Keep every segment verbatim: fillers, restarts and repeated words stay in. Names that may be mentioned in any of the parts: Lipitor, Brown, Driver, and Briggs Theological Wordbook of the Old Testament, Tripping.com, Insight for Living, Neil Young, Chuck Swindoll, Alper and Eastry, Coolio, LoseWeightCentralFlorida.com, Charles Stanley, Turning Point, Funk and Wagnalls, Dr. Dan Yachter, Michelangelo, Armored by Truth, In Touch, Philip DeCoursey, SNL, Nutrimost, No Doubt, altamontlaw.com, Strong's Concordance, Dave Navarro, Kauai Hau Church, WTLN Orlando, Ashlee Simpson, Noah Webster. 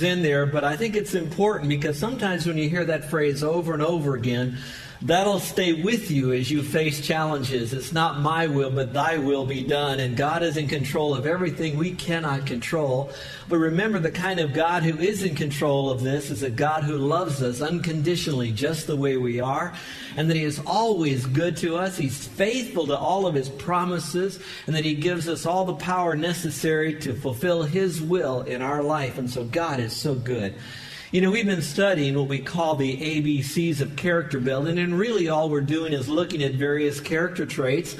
In there, but I think it's important because sometimes when you hear that phrase over and over again, that'll stay with you as you face challenges. It's not my will, but thy will be done. And God is in control of everything we cannot control. But remember, the kind of God who is in control of this is a God who loves us unconditionally just the way we are, and that He is always good to us. He's faithful to all of His promises, and that He gives us all the power necessary to fulfill His will in our life. And so God is so good. You know, we've been studying what we call the A B Cs of character building, and really all we're doing is looking at various character traits.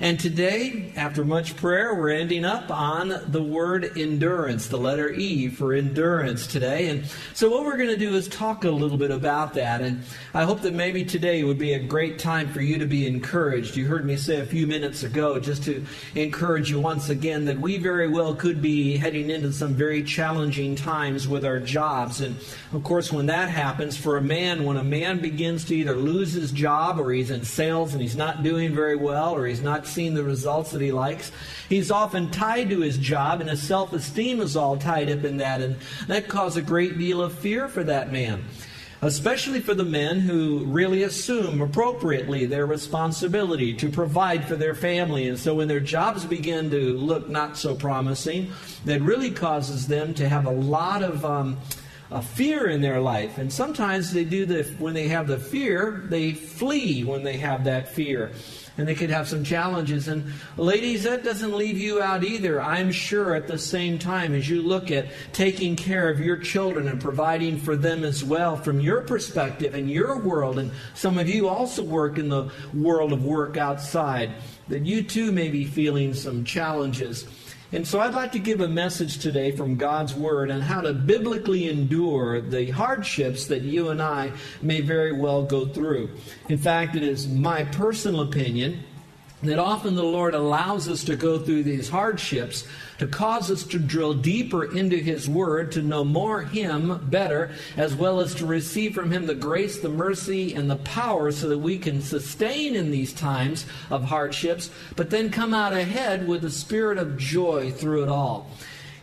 And today, after much prayer, we're ending up on the word endurance, the letter E for endurance today. And so what we're going to do is talk a little bit about that. And I hope that maybe today would be a great time for you to be encouraged. You heard me say a few minutes ago, just to encourage you once again, that we very well could be heading into some very challenging times with our jobs. And of course, when that happens, for a man, when a man begins to either lose his job or he's in sales and he's not doing very well or he's not seeing the results that he likes, he's often tied to his job and his self-esteem is all tied up in that. And that caused a great deal of fear for that man, especially for the men who really assume appropriately their responsibility to provide for their family. And so when their jobs begin to look not so promising, that really causes them to have a lot of um, a fear in their life. And sometimes they do the, when they have the fear, they flee when they have that fear. And they could have some challenges. And ladies, that doesn't leave you out either. I'm sure at the same time as you look at taking care of your children and providing for them as well from your perspective and your world, and some of you also work in the world of work outside, that you too may be feeling some challenges. And so I'd like to give a message today from God's Word on how to biblically endure the hardships that you and I may very well go through. In fact, it is my personal opinion that often the Lord allows us to go through these hardships to cause us to drill deeper into His Word, to know more Him better, as well as to receive from Him the grace, the mercy, and the power so that we can sustain in these times of hardships, but then come out ahead with a spirit of joy through it all.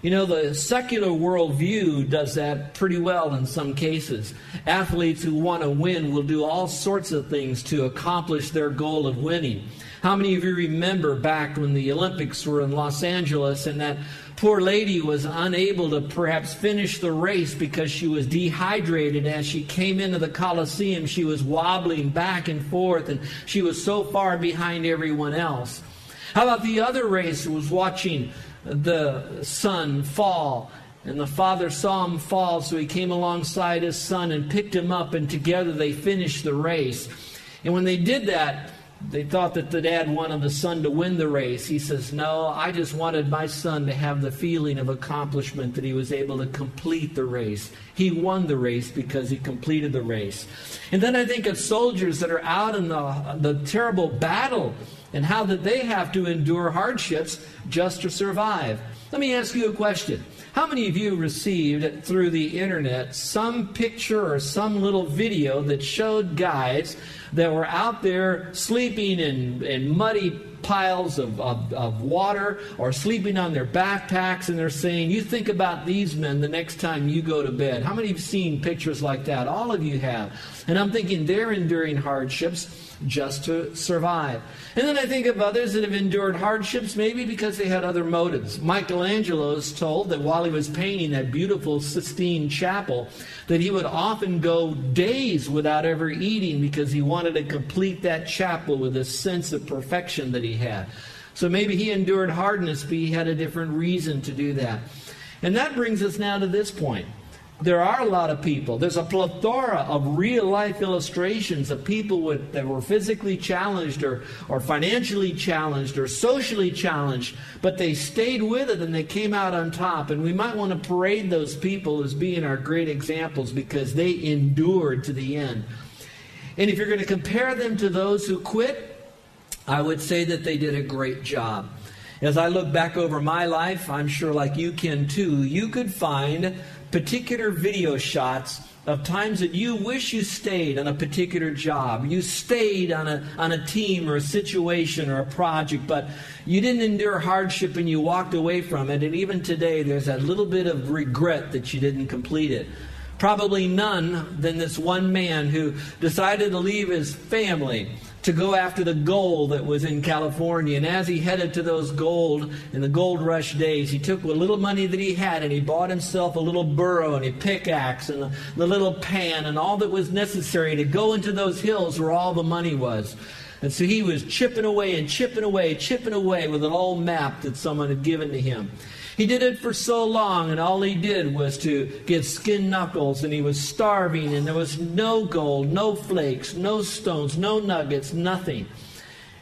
You know, the secular worldview does that pretty well in some cases. Athletes who want to win will do all sorts of things to accomplish their goal of winning. How many of you remember back when the Olympics were in Los Angeles and that poor lady was unable to perhaps finish the race because she was dehydrated? As she came into the Coliseum, she was wobbling back and forth, and she was so far behind everyone else. How about the other race who was watching the son fall? And the father saw him fall, so he came alongside his son and picked him up, and together they finished the race. And when they did that, they thought that the dad wanted the son to win the race. He says, no, I just wanted my son to have the feeling of accomplishment that he was able to complete the race. He won the race because he completed the race. And then I think of soldiers that are out in the, the terrible battle and how that they have to endure hardships just to survive. Let me ask you a question. How many of you received through the internet some picture or some little video that showed guys that were out there sleeping in, in muddy piles of, of, of water or sleeping on their backpacks, and they're saying, you think about these men the next time you go to bed? How many of you have seen pictures like that? All of you have. And I'm thinking they're enduring hardships. just to survive. And then I think of others that have endured hardships maybe because they had other motives. Michelangelo is told that while he was painting that beautiful Sistine Chapel, that he would often go days without ever eating because he wanted to complete that chapel with a sense of perfection that he had. So maybe he endured hardness, but he had a different reason to do that. And that brings us now to this point. There are a lot of people. There's a plethora of real-life illustrations of people with, that were physically challenged or, or financially challenged or socially challenged, but they stayed with it and they came out on top. And we might want to parade those people as being our great examples because they endured to the end. And if you're going to compare them to those who quit, I would say that they did a great job. As I look back over my life, I'm sure like you can too, you could find particular video shots of times that you wish you stayed on a particular job. You stayed on a on a team or a situation or a project, but you didn't endure hardship and you walked away from it. And even today, there's that little bit of regret that you didn't complete it. Probably none than this one man who decided to leave his family to go after the gold that was in California. And as he headed to those gold in the gold rush days, he took what little money that he had and he bought himself a little burro and a pickaxe and the little pan and all that was necessary to go into those hills where all the money was. And so he was chipping away and chipping away, chipping away with an old map that someone had given to him. He did it for so long, and all he did was to get skin knuckles, and he was starving, and there was no gold, no flakes, no stones, no nuggets, nothing.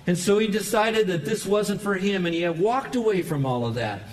And so he decided that this wasn't for him, and he had walked away from all of that.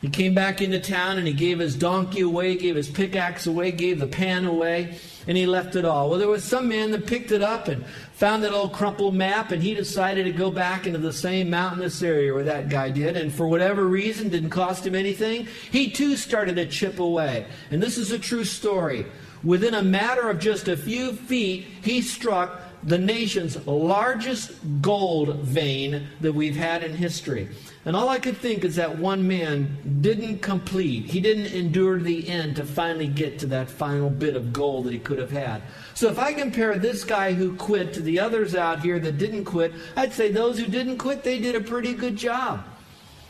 He came back into town, and he gave his donkey away, gave his pickaxe away, gave the pan away, and he left it all. Well, there was some man that picked it up and found that old crumpled map, and he decided to go back into the same mountainous area where that guy did, and for whatever reason, didn't cost him anything, he too started to chip away. And this is a true story. Within a matter of just a few feet, he struck the nation's largest gold vein that we've had in history. And all I could think is that one man didn't complete. He didn't endure to the end to finally get to that final bit of gold that he could have had. So if I compare this guy who quit to the others out here that didn't quit, I'd say those who didn't quit, they did a pretty good job.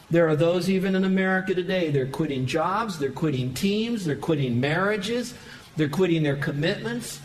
There are those even in America today. They're quitting jobs. They're quitting teams. They're quitting marriages. They're quitting their commitments.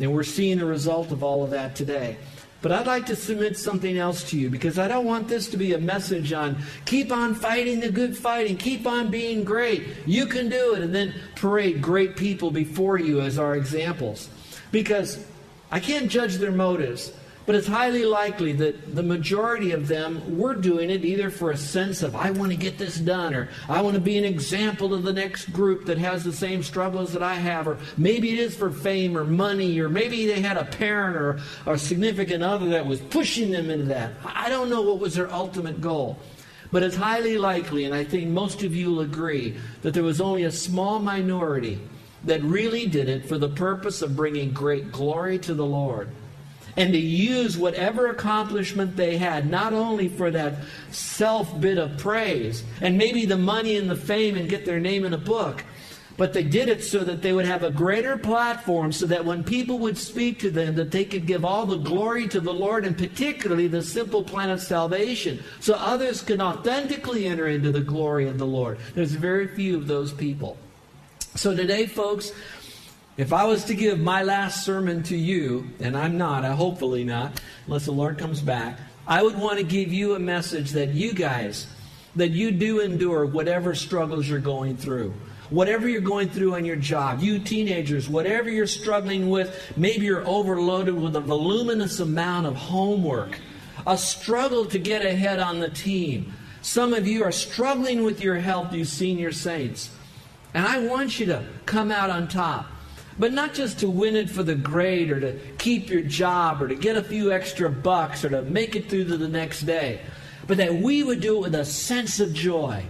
And we're seeing the result of all of that today. But I'd like to submit something else to you because I don't want this to be a message on keep on fighting the good fight and keep on being great. You can do it and then parade great people before you as our examples. Because I can't judge their motives, but it's highly likely that the majority of them were doing it either for a sense of I want to get this done or I want to be an example to the next group that has the same struggles that I have, or maybe it is for fame or money, or maybe they had a parent or, or a significant other that was pushing them into that. I don't know what was their ultimate goal. But it's highly likely, and I think most of you will agree, that there was only a small minority that really did it for the purpose of bringing great glory to the Lord, and to use whatever accomplishment they had, not only for that self bit of praise, and maybe the money and the fame and get their name in a book, but they did it so that they would have a greater platform so that when people would speak to them, that they could give all the glory to the Lord, and particularly the simple plan of salvation, so others can authentically enter into the glory of the Lord. There's very few of those people. So today, folks, if I was to give my last sermon to you, and I'm not, I hopefully not, unless the Lord comes back, I would want to give you a message that you guys, that you do endure whatever struggles you're going through. Whatever you're going through on your job, you teenagers, whatever you're struggling with, maybe you're overloaded with a voluminous amount of homework, a struggle to get ahead on the team. Some of you are struggling with your health, you senior saints. And I want you to come out on top. But not just to win it for the grade or to keep your job or to get a few extra bucks or to make it through to the next day, but that we would do it with a sense of joy.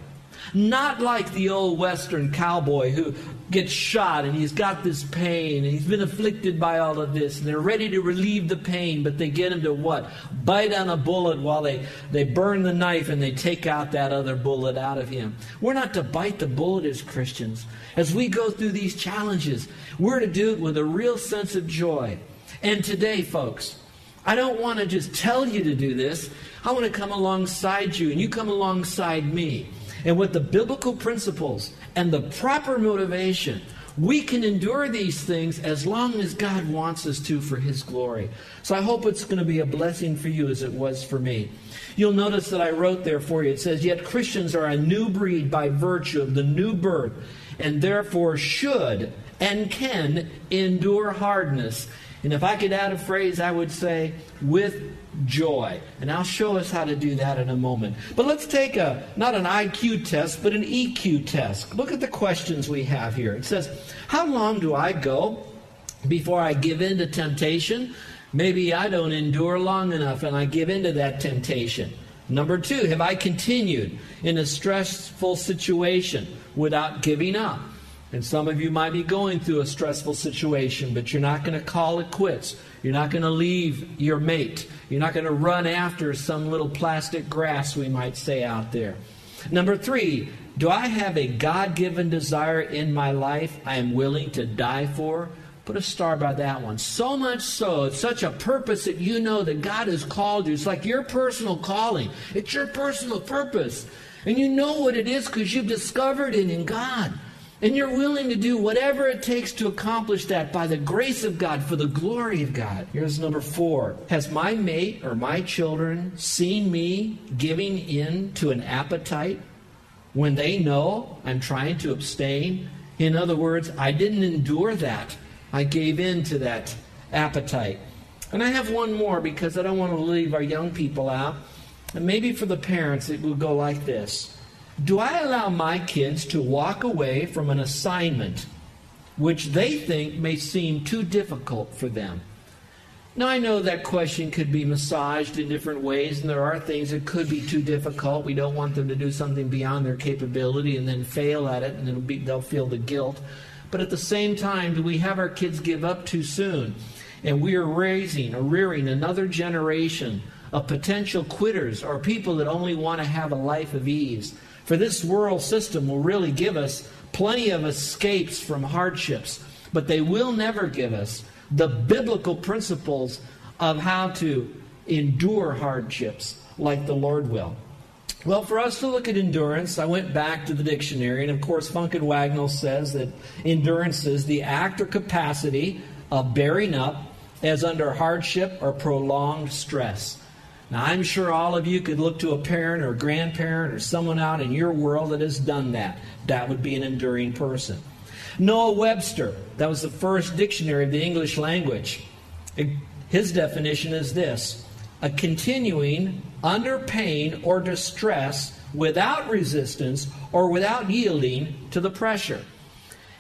Not like the old Western cowboy who gets shot and he's got this pain and he's been afflicted by all of this and they're ready to relieve the pain, but they get him to what? Bite on a bullet while they, they burn the knife and they take out that other bullet out of him. We're not to bite the bullet as Christians. As we go through these challenges, we're to do it with a real sense of joy. And today, folks, I don't want to just tell you to do this. I want to come alongside you, and you come alongside me. And with the biblical principles and the proper motivation, we can endure these things as long as God wants us to for His glory. So I hope it's going to be a blessing for you as it was for me. You'll notice that I wrote there for you. It says, yet Christians are a new breed by virtue of the new birth, and therefore should and can endure hardness. And if I could add a phrase, I would say, with joy. And I'll show us how to do that in a moment. But let's take a, not an I Q test, but an E Q test. Look at the questions we have here. It says, how long do I go before I give in to temptation? Maybe I don't endure long enough and I give in to that temptation. Number two, have I continued in a stressful situation without giving up? And some of you might be going through a stressful situation, but you're not going to call it quits. You're not going to leave your mate. You're not going to run after some little plastic grass, we might say, out there. Number three, do I have a God-given desire in my life I am willing to die for? Put a star by that one. So much so, it's such a purpose that you know that God has called you. It's like your personal calling. It's your personal purpose. And you know what it is because you've discovered it in God. And you're willing to do whatever it takes to accomplish that by the grace of God, for the glory of God. Here's number four. Has my mate or my children seen me giving in to an appetite when they know I'm trying to abstain? In other words, I didn't endure that. I gave in to that appetite. And I have one more because I don't want to leave our young people out. And maybe for the parents it will go like this. Do I allow my kids to walk away from an assignment which they think may seem too difficult for them? Now, I know that question could be massaged in different ways, and there are things that could be too difficult. We don't want them to do something beyond their capability and then fail at it, and it'll be, they'll feel the guilt. But at the same time, do we have our kids give up too soon? And we are raising or rearing another generation of potential quitters or people that only want to have a life of ease. For this world system will really give us plenty of escapes from hardships, but they will never give us the biblical principles of how to endure hardships like the Lord will. Well, for us to look at endurance, I went back to the dictionary, and of course Funk and Wagnalls says that endurance is the act or capacity of bearing up as under hardship or prolonged stress. Now, I'm sure all of you could look to a parent or a grandparent or someone out in your world that has done that. That would be an enduring person. Noah Webster, that was the first dictionary of the English language. His definition is this: a continuing under pain or distress without resistance or without yielding to the pressure.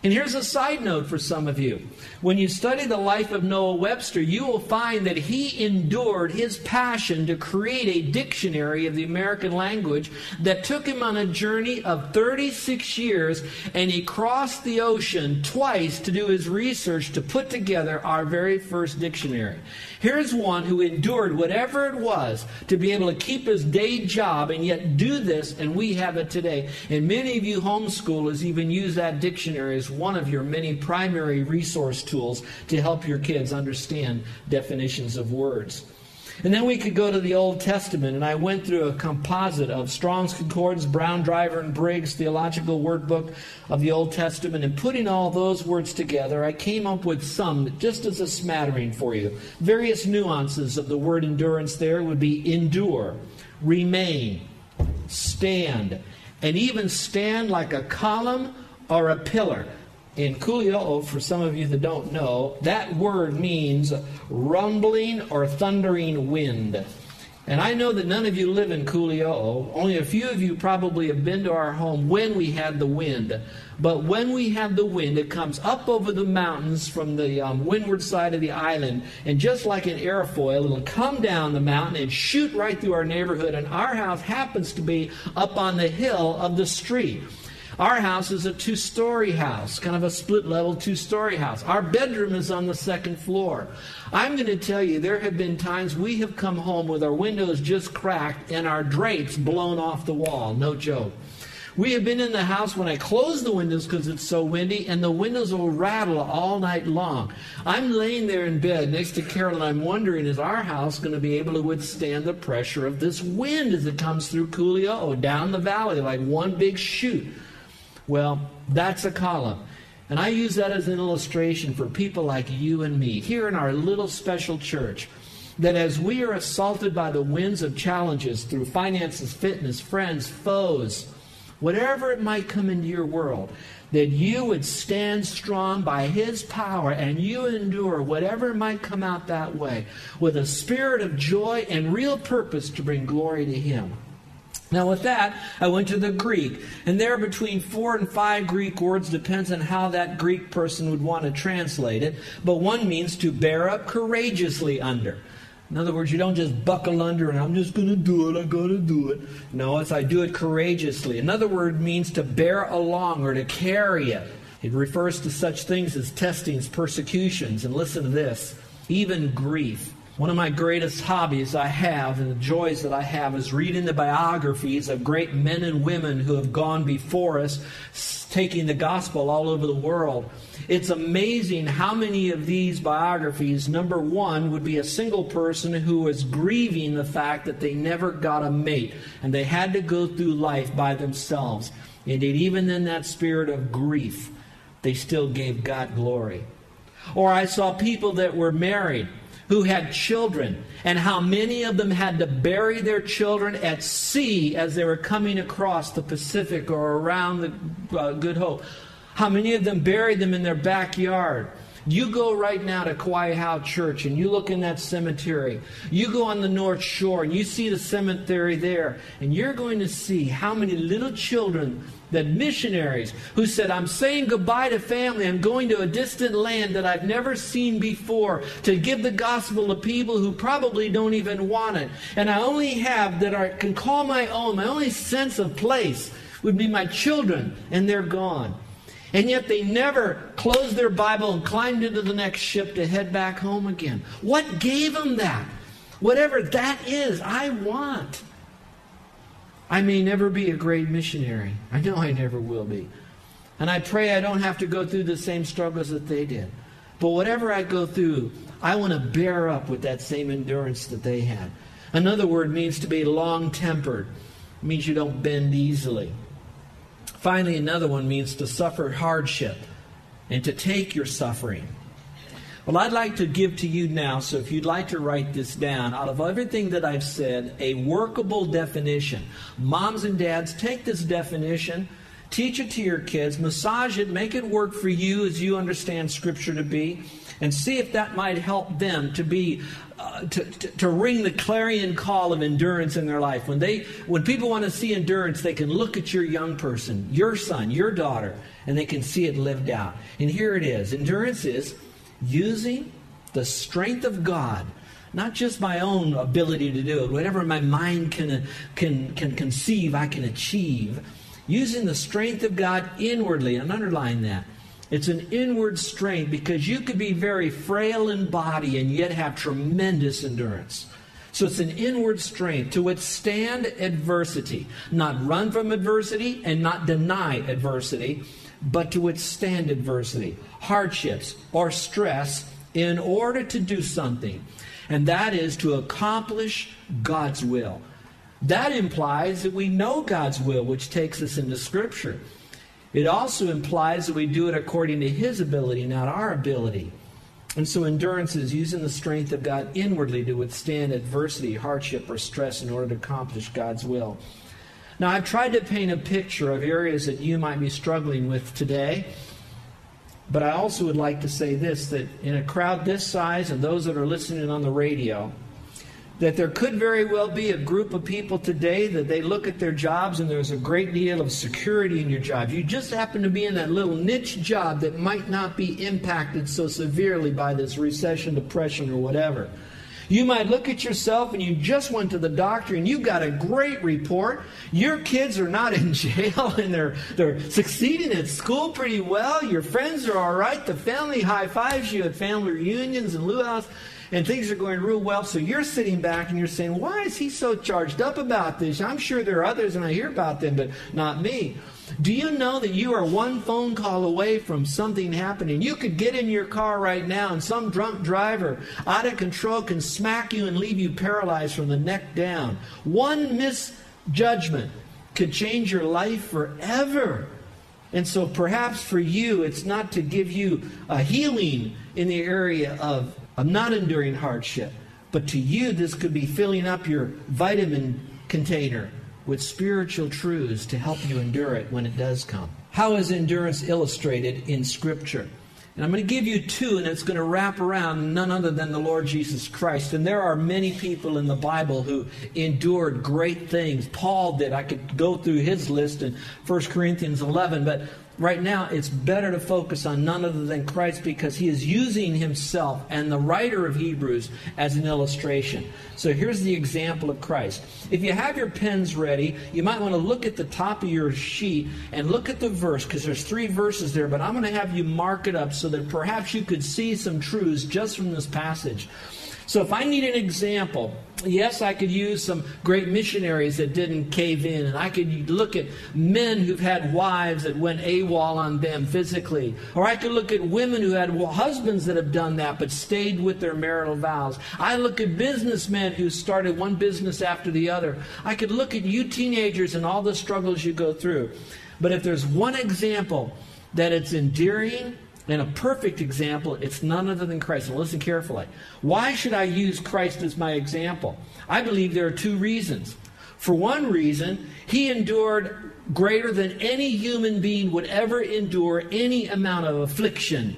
And here's a side note for some of you. When you study the life of Noah Webster, you will find that he endured his passion to create a dictionary of the American language that took him on a journey of thirty-six years, and he crossed the ocean twice to do his research to put together our very first dictionary. Here's one who endured whatever it was to be able to keep his day job and yet do this, and we have it today. And many of you homeschoolers even use that dictionary as one of your many primary resource tools to help your kids understand definitions of words. And then we could go to the Old Testament, and I went through a composite of Strong's Concordance, Brown, Driver, and Briggs Theological Wordbook of the Old Testament, and putting all those words together, I came up with some just as a smattering for you. Various nuances of the word endurance there would be endure, remain, stand, and even stand like a column or a pillar. In Coolio, for some of you that don't know, that word means rumbling or thundering wind. And I know that none of you live in Coolio. Only a few of you probably have been to our home when we had the wind. But when we have the wind, it comes up over the mountains from the um, windward side of the island. And just like an airfoil, it'll come down the mountain and shoot right through our neighborhood. And our house happens to be up on the hill of the street. Our house is a two-story house, kind of a split-level two-story house. Our bedroom is on the second floor. I'm going to tell you, there have been times we have come home with our windows just cracked and our drapes blown off the wall. No joke. We have been in the house when I close the windows because it's so windy, and the windows will rattle all night long. I'm laying there in bed next to Carol, and I'm wondering, is our house going to be able to withstand the pressure of this wind as it comes through Coolio down the valley like one big chute? Well, that's a column. And I use that as an illustration for people like you and me here in our little special church, that as we are assaulted by the winds of challenges through finances, fitness, friends, foes, whatever it might come into your world, that you would stand strong by His power and you endure whatever might come out that way with a spirit of joy and real purpose to bring glory to Him. Now with that, I went to the Greek, and there are between four and five Greek words, depends on how that Greek person would want to translate it, but one means to bear up courageously under. In other words, you don't just buckle under and I'm just going to do it, I got to do it. No, it's I do it courageously. Another word means to bear along or to carry it. It refers to such things as testings, persecutions, and listen to this, even grief. One of my greatest hobbies I have and the joys that I have is reading the biographies of great men and women who have gone before us, taking the gospel all over the world. It's amazing how many of these biographies, number one, would be a single person who was grieving the fact that they never got a mate and they had to go through life by themselves. Indeed, even in that spirit of grief, they still gave God glory. Or I saw people that were married who had children, and how many of them had to bury their children at sea as they were coming across the Pacific or around the uh, Good Hope. How many of them buried them in their backyard. You go right now to Kauai Hau Church and you look in that cemetery. You go on the North Shore and you see the cemetery there, and you're going to see how many little children that missionaries who said, I'm saying goodbye to family, I'm going to a distant land that I've never seen before to give the gospel to people who probably don't even want it. And I only have that I can call my own, my only sense of place would be my children, and they're gone. And yet they never closed their Bible and climbed into the next ship to head back home again. What gave them that? Whatever that is, I want. I may never be a great missionary. I know I never will be. And I pray I don't have to go through the same struggles that they did. But whatever I go through, I want to bear up with that same endurance that they had. Another word means to be long-tempered. It means you don't bend easily. Finally, another one means to suffer hardship and to take your suffering. Well, I'd like to give to you now, so if you'd like to write this down, out of everything that I've said, a workable definition. Moms and dads, take this definition, teach it to your kids, massage it, make it work for you as you understand Scripture to be, and see if that might help them to be, uh, to, to, to ring the clarion call of endurance in their life. When they, when people want to see endurance, they can look at your young person, your son, your daughter, and they can see it lived out. And here it is. Endurance is using the strength of God, not just my own ability to do it, whatever my mind can can can conceive, I can achieve. Using the strength of God inwardly, and underline that. It's an inward strength because you could be very frail in body and yet have tremendous endurance. So it's an inward strength to withstand adversity, not run from adversity and not deny adversity, but to withstand adversity, hardships, or stress in order to do something. And that is to accomplish God's will. That implies that we know God's will, which takes us into Scripture. It also implies that we do it according to His ability, not our ability. And so endurance is using the strength of God inwardly to withstand adversity, hardship, or stress in order to accomplish God's will. Now, I've tried to paint a picture of areas that you might be struggling with today, but I also would like to say this, that in a crowd this size and those that are listening on the radio, that there could very well be a group of people today that they look at their jobs and there's a great deal of security in your job. You just happen to be in that little niche job that might not be impacted so severely by this recession, depression, or whatever. You might look at yourself and you just went to the doctor and you got a great report. Your kids are not in jail and they're they're succeeding at school pretty well. Your friends are all right. The family high-fives you at family reunions and luau's. and things are going real well. So you're sitting back and you're saying, why is he so charged up about this? I'm sure there are others and I hear about them, but not me. Do you know that you are one phone call away from something happening? You could get in your car right now and some drunk driver out of control can smack you and leave you paralyzed from the neck down. One misjudgment could change your life forever. And so perhaps for you, it's not to give you a healing in the area of, of not enduring hardship, but to you, this could be filling up your vitamin container with spiritual truths to help you endure it when it does come. How is endurance illustrated in Scripture? And I'm going to give you two, and it's going to wrap around none other than the Lord Jesus Christ. And there are many people in the Bible who endured great things. Paul did. I could go through his list in First Corinthians eleven, but right now it's better to focus on none other than Christ because he is using himself and the writer of Hebrews as an illustration. So here's the example of Christ. If you have your pens ready, you might want to look at the top of your sheet and look at the verse because there's three verses there, but I'm going to have you mark it up so that perhaps you could see some truths just from this passage. So if I need an example, yes, I could use some great missionaries that didn't cave in, and I could look at men who've had wives that went AWOL on them physically, or I could look at women who had husbands that have done that but stayed with their marital vows. I look at businessmen who started one business after the other. I could look at you teenagers and all the struggles you go through. But if there's one example that it's endearing, and a perfect example, it's none other than Christ. And listen carefully. Why should I use Christ as my example? I believe there are two reasons. For one reason, he endured greater than any human being would ever endure any amount of affliction.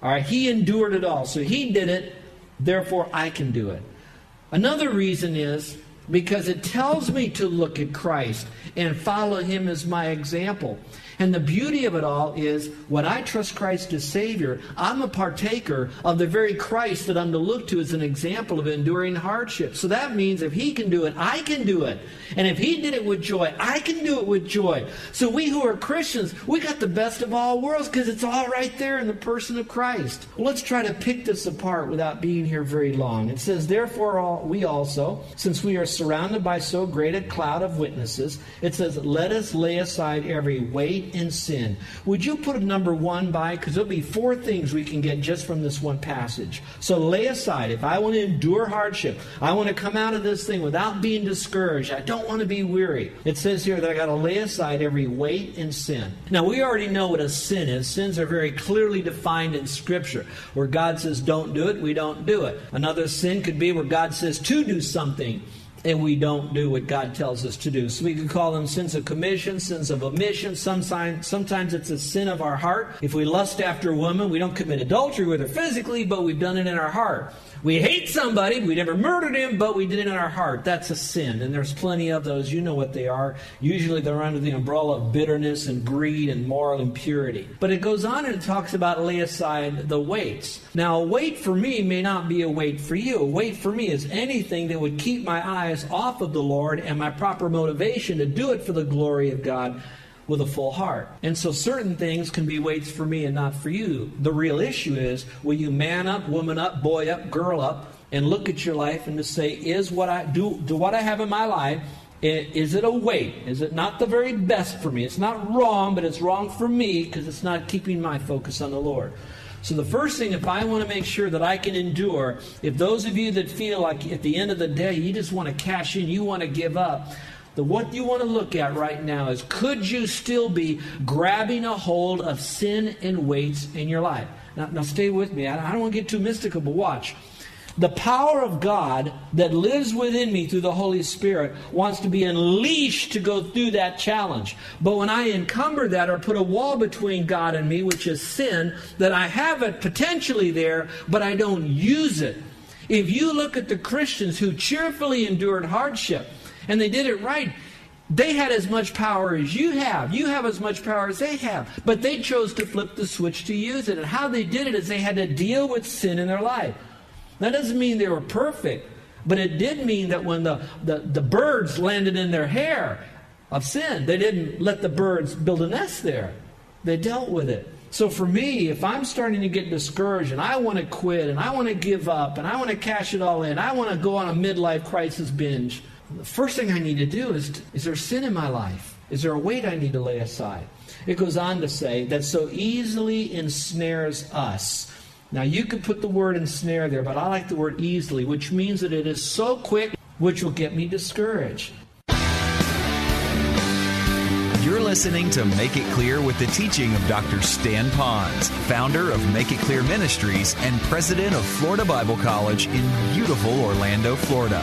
All right, he endured it all. So he did it, therefore I can do it. Another reason is because it tells me to look at Christ and follow him as my example. And the beauty of it all is when I trust Christ as Savior, I'm a partaker of the very Christ that I'm to look to as an example of enduring hardship. So that means if he can do it, I can do it. And if he did it with joy, I can do it with joy. So we who are Christians, we got the best of all worlds because it's all right there in the person of Christ. Well, let's try to pick this apart without being here very long. It says, therefore all, we also, since we are surrounded by so great a cloud of witnesses, it says, let us lay aside every weight and sin. Would you put number one by? Because there'll be four things we can get just from this one passage. So lay aside. If I want to endure hardship, I want to come out of this thing without being discouraged. I don't want to be weary. It says here that I got to lay aside every weight and sin. Now we already know what a sin is. Sins are very clearly defined in Scripture. Where God says don't do it, we don't do it. Another sin could be where God says to do something, and we don't do what God tells us to do. So we can call them sins of commission, sins of omission. Sometimes, sometimes it's a sin of our heart. If we lust after a woman, we don't commit adultery with her physically, but we've done it in our heart. We hate somebody, we never murdered him, but we did it in our heart. That's a sin, and there's plenty of those. You know what they are. Usually they're under the umbrella of bitterness and greed and moral impurity. But it goes on and it talks about lay aside the weights. Now, a weight for me may not be a weight for you. A weight for me is anything that would keep my eyes off of the Lord and my proper motivation to do it for the glory of God with a full heart. And so certain things can be weights for me and not for you. The real issue is, will you man up, woman up, boy up, girl up, and look at your life and to say, is what I do, do what I have in my life, is it a weight? Is it not the very best for me? It's not wrong, but it's wrong for me because it's not keeping my focus on the Lord. So the first thing, if I want to make sure that I can endure, if those of you that feel like at the end of the day, you just want to cash in, you want to give up, the what you want to look at right now is, could you still be grabbing a hold of sin and weights in your life? Now, now stay with me. I, I don't want to get too mystical, but watch. The power of God that lives within me through the Holy Spirit wants to be unleashed to go through that challenge. But when I encumber that or put a wall between God and me, which is sin, that I have it potentially there, but I don't use it. If you look at the Christians who cheerfully endured hardship, and they did it right, they had as much power as you have. You have as much power as they have. But they chose to flip the switch to use it. And how they did it is they had to deal with sin in their life. That doesn't mean they were perfect, but it did mean that when the, the, the birds landed in their hair of sin, they didn't let the birds build a nest there. They dealt with it. So for me, if I'm starting to get discouraged and I want to quit and I want to give up and I want to cash it all in, I want to go on a midlife crisis binge, the first thing I need to do is, is there sin in my life? Is there a weight I need to lay aside? It goes on to say that so easily ensnares us. Now, you could put the word ensnare there, but I like the word easily, which means that it is so quick, which will get me discouraged. You're listening to Make It Clear with the teaching of Doctor Stan Ponz, founder of Make It Clear Ministries and president of Florida Bible College in beautiful Orlando, Florida.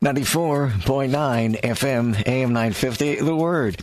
ninety-four point nine F M, A M nine fifty, The Word.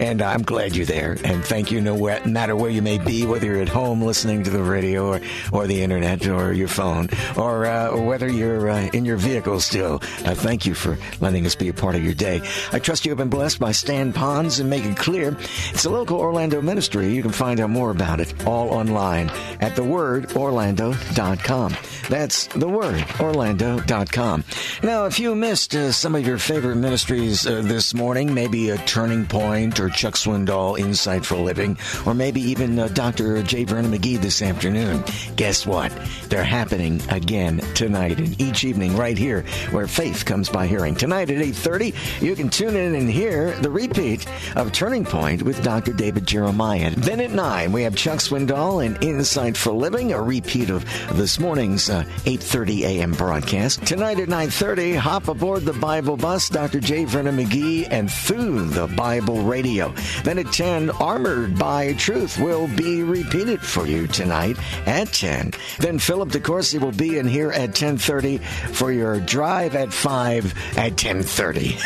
And I'm glad you're there. And thank you, no matter where you may be, whether you're at home listening to the radio or, or the internet or your phone, or, uh, or whether you're uh, in your vehicle still. Uh, thank you for letting us be a part of your day. I trust you have been blessed by Stan Ponz and Make It Clear. It's a local Orlando ministry. You can find out more about it all online at the word orlando dot com. That's the word orlando dot com. Now, if you missed Uh, some of your favorite ministries uh, this morning, maybe a Turning Point or Chuck Swindoll, Insight for Living, or maybe even uh, Doctor J. Vernon McGee this afternoon. Guess what? They're happening again tonight and each evening right here where faith comes by hearing. Tonight at eight thirty, you can tune in and hear the repeat of Turning Point with Doctor David Jeremiah. Then at nine, we have Chuck Swindoll and Insight for Living, a repeat of this morning's uh, eight thirty a.m. broadcast. Tonight at nine thirty, hop aboard the Bible Bus, Doctor J. Vernon McGee, and through the Bible Radio. Then at ten, Armored by Truth will be repeated for you tonight at ten. Then Philip DeCoursey will be in here at ten thirty for your drive at five at ten thirty.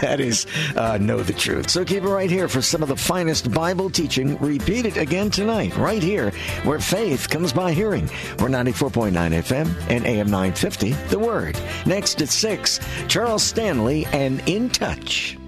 That is uh, Know the Truth. So keep it right here for some of the finest Bible teaching repeated again tonight, right here, where faith comes by hearing. We're ninety-four point nine F M and A M nine fifty, The Word. Next at six, Charles Stanley and In Touch.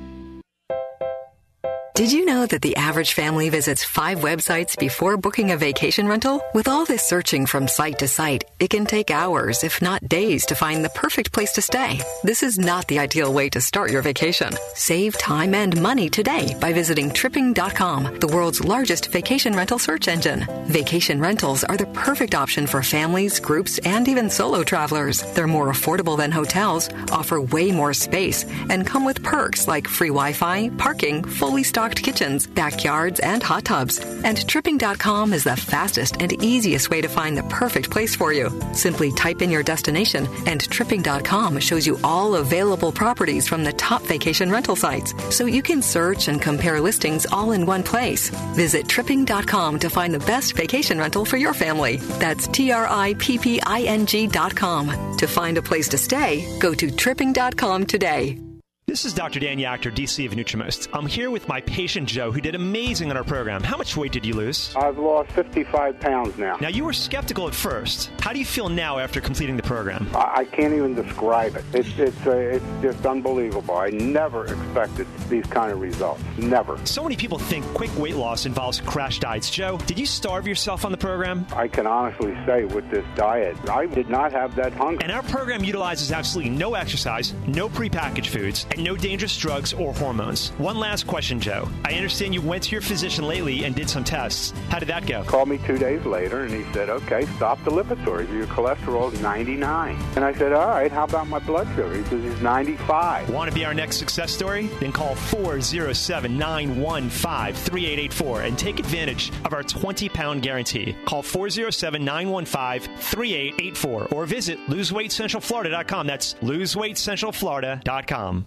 Did you know that the average family visits five websites before booking a vacation rental? With all this searching from site to site, it can take hours, if not days, to find the perfect place to stay. This is not the ideal way to start your vacation. Save time and money today by visiting tripping dot com, the world's largest vacation rental search engine. Vacation rentals are the perfect option for families, groups, and even solo travelers. They're more affordable than hotels, offer way more space, and come with perks like free Wi-Fi, parking, fully stocked kitchens, backyards, and hot tubs. And tripping dot com is the fastest and easiest way to find the perfect place for you. Simply type in your destination, and tripping dot com shows you all available properties from the top vacation rental sites, so you can search and compare listings all in one place. Visit tripping dot com to find the best vacation rental for your family. That's T R I P P I N G dot com. To find a place to stay, go to tripping dot com today. This is Doctor Dan Yachter, D C of Nutrimost. I'm here with my patient, Joe, who did amazing on our program. How much weight did you lose? I've lost fifty-five pounds now. Now, you were skeptical at first. How do you feel now after completing the program? I can't even describe it. It's it's, uh, it's just unbelievable. I never expected these kind of results. Never. So many people think quick weight loss involves crash diets. Joe, did you starve yourself on the program? I can honestly say with this diet, I did not have that hunger. And our program utilizes absolutely no exercise, no prepackaged foods, and no dangerous drugs or hormones. One last question, Joe. I understand you went to your physician lately and did some tests. How did that go? Called me two days later, and he said, okay, stop the Lipitor. Your cholesterol is ninety-nine. And I said, all right, how about my blood sugar? He says, it's ninety-five. Want to be our next success story? Then call four oh seven, nine one five, three eight eight four and take advantage of our twenty-pound guarantee. Call four oh seven, nine one five, three eight eight four or visit lose weight central florida dot com. That's lose weight central florida dot com.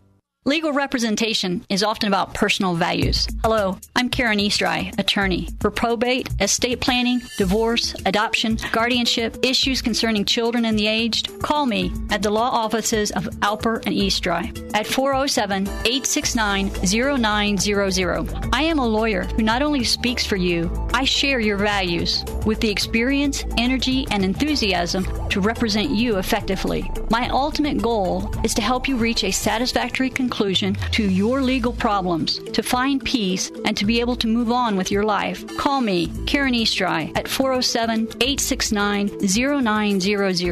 Legal representation is often about personal values. Hello, I'm Karen Eastry, attorney for probate, estate planning, divorce, adoption, guardianship, issues concerning children and the aged. Call me at the law offices of Alper and Eastry at four oh seven, eight six nine, oh nine hundred. I am a lawyer who not only speaks for you, I share your values with the experience, energy, and enthusiasm to represent you effectively. My ultimate goal is to help you reach a satisfactory conclusion to your legal problems, to find peace, and to be able to move on with your life. Call me, Karen Eastry, at four oh seven, eight six nine, oh nine hundred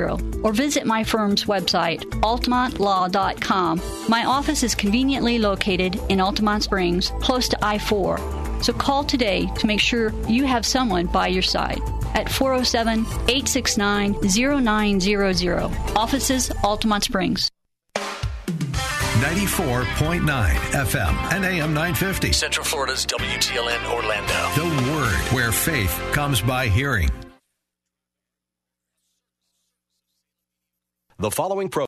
or visit my firm's website, altamont law dot com. My office is conveniently located in Altamont Springs, close to I four. So call today to make sure you have someone by your side at four oh seven, eight six nine, oh nine hundred. Offices, Altamont Springs. ninety-four point nine F M and A M nine fifty. Central Florida's W T L N Orlando. The Word, where faith comes by hearing. The following program.